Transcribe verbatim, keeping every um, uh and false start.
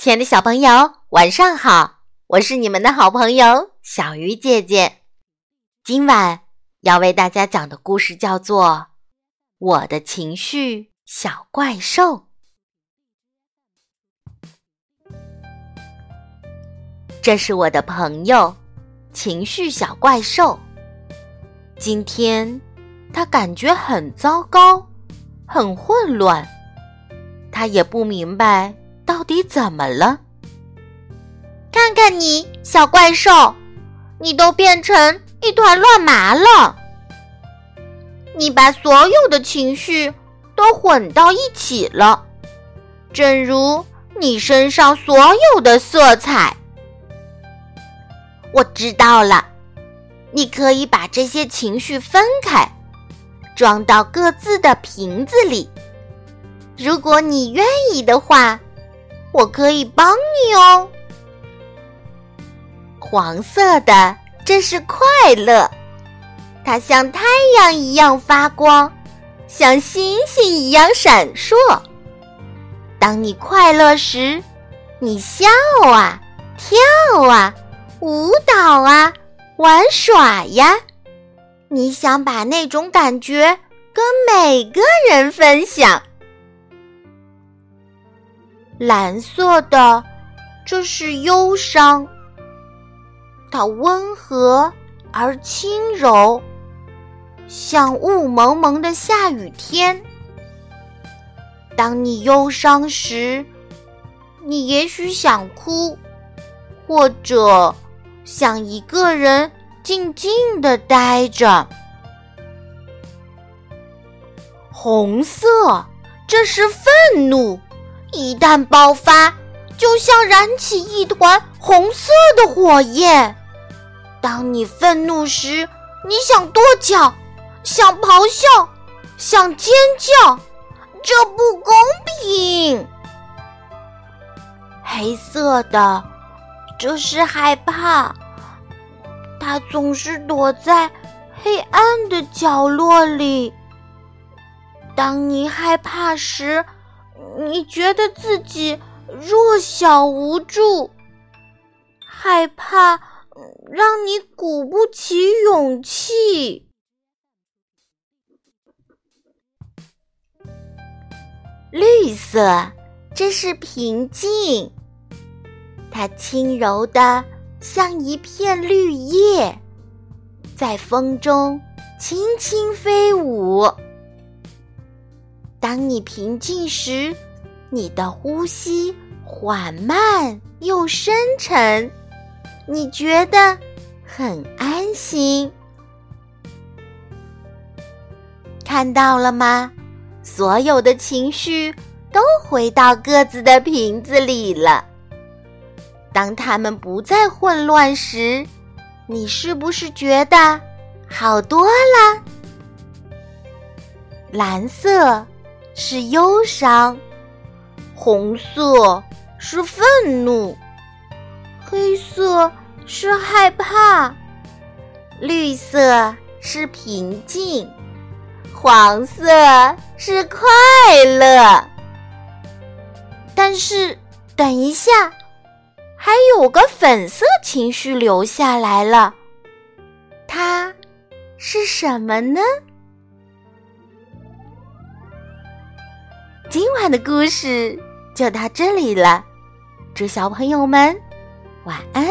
亲爱的小朋友，晚上好，我是你们的好朋友小鱼姐姐。今晚要为大家讲的故事叫做《我的情绪小怪兽》。这是我的朋友情绪小怪兽，今天他感觉很糟糕，很混乱，他也不明白到底怎么了？看看你，小怪兽，你都变成一团乱麻了。你把所有的情绪都混到一起了，正如你身上所有的色彩。我知道了，你可以把这些情绪分开，装到各自的瓶子里。如果你愿意的话，我可以帮你哦。黄色的，这是快乐，它像太阳一样发光，像星星一样闪烁。当你快乐时，你笑啊，跳啊，舞蹈啊，玩耍呀。你想把那种感觉跟每个人分享。蓝色的，这是忧伤，它温和而轻柔，像雾蒙蒙的下雨天。当你忧伤时，你也许想哭，或者想一个人静静地待着。红色，这是愤怒，一旦爆发，就像燃起一团红色的火焰。当你愤怒时，你想跺脚，想咆哮，想尖叫，这不公平。黑色的，这是害怕，它总是躲在黑暗的角落里。当你害怕时，你觉得自己弱小无助，害怕让你鼓不起勇气。绿色，这是平静，它轻柔的像一片绿叶，在风中轻轻飞舞。当你平静时，你的呼吸缓慢又深沉，你觉得很安心。看到了吗？所有的情绪都回到各自的瓶子里了。当它们不再混乱时，你是不是觉得好多了？蓝色是忧伤，红色是愤怒，黑色是害怕，绿色是平静，黄色是快乐。但是，等一下，还有个粉色情绪留下来了，它是什么呢？今晚的故事就到这里了，祝小朋友们晚安。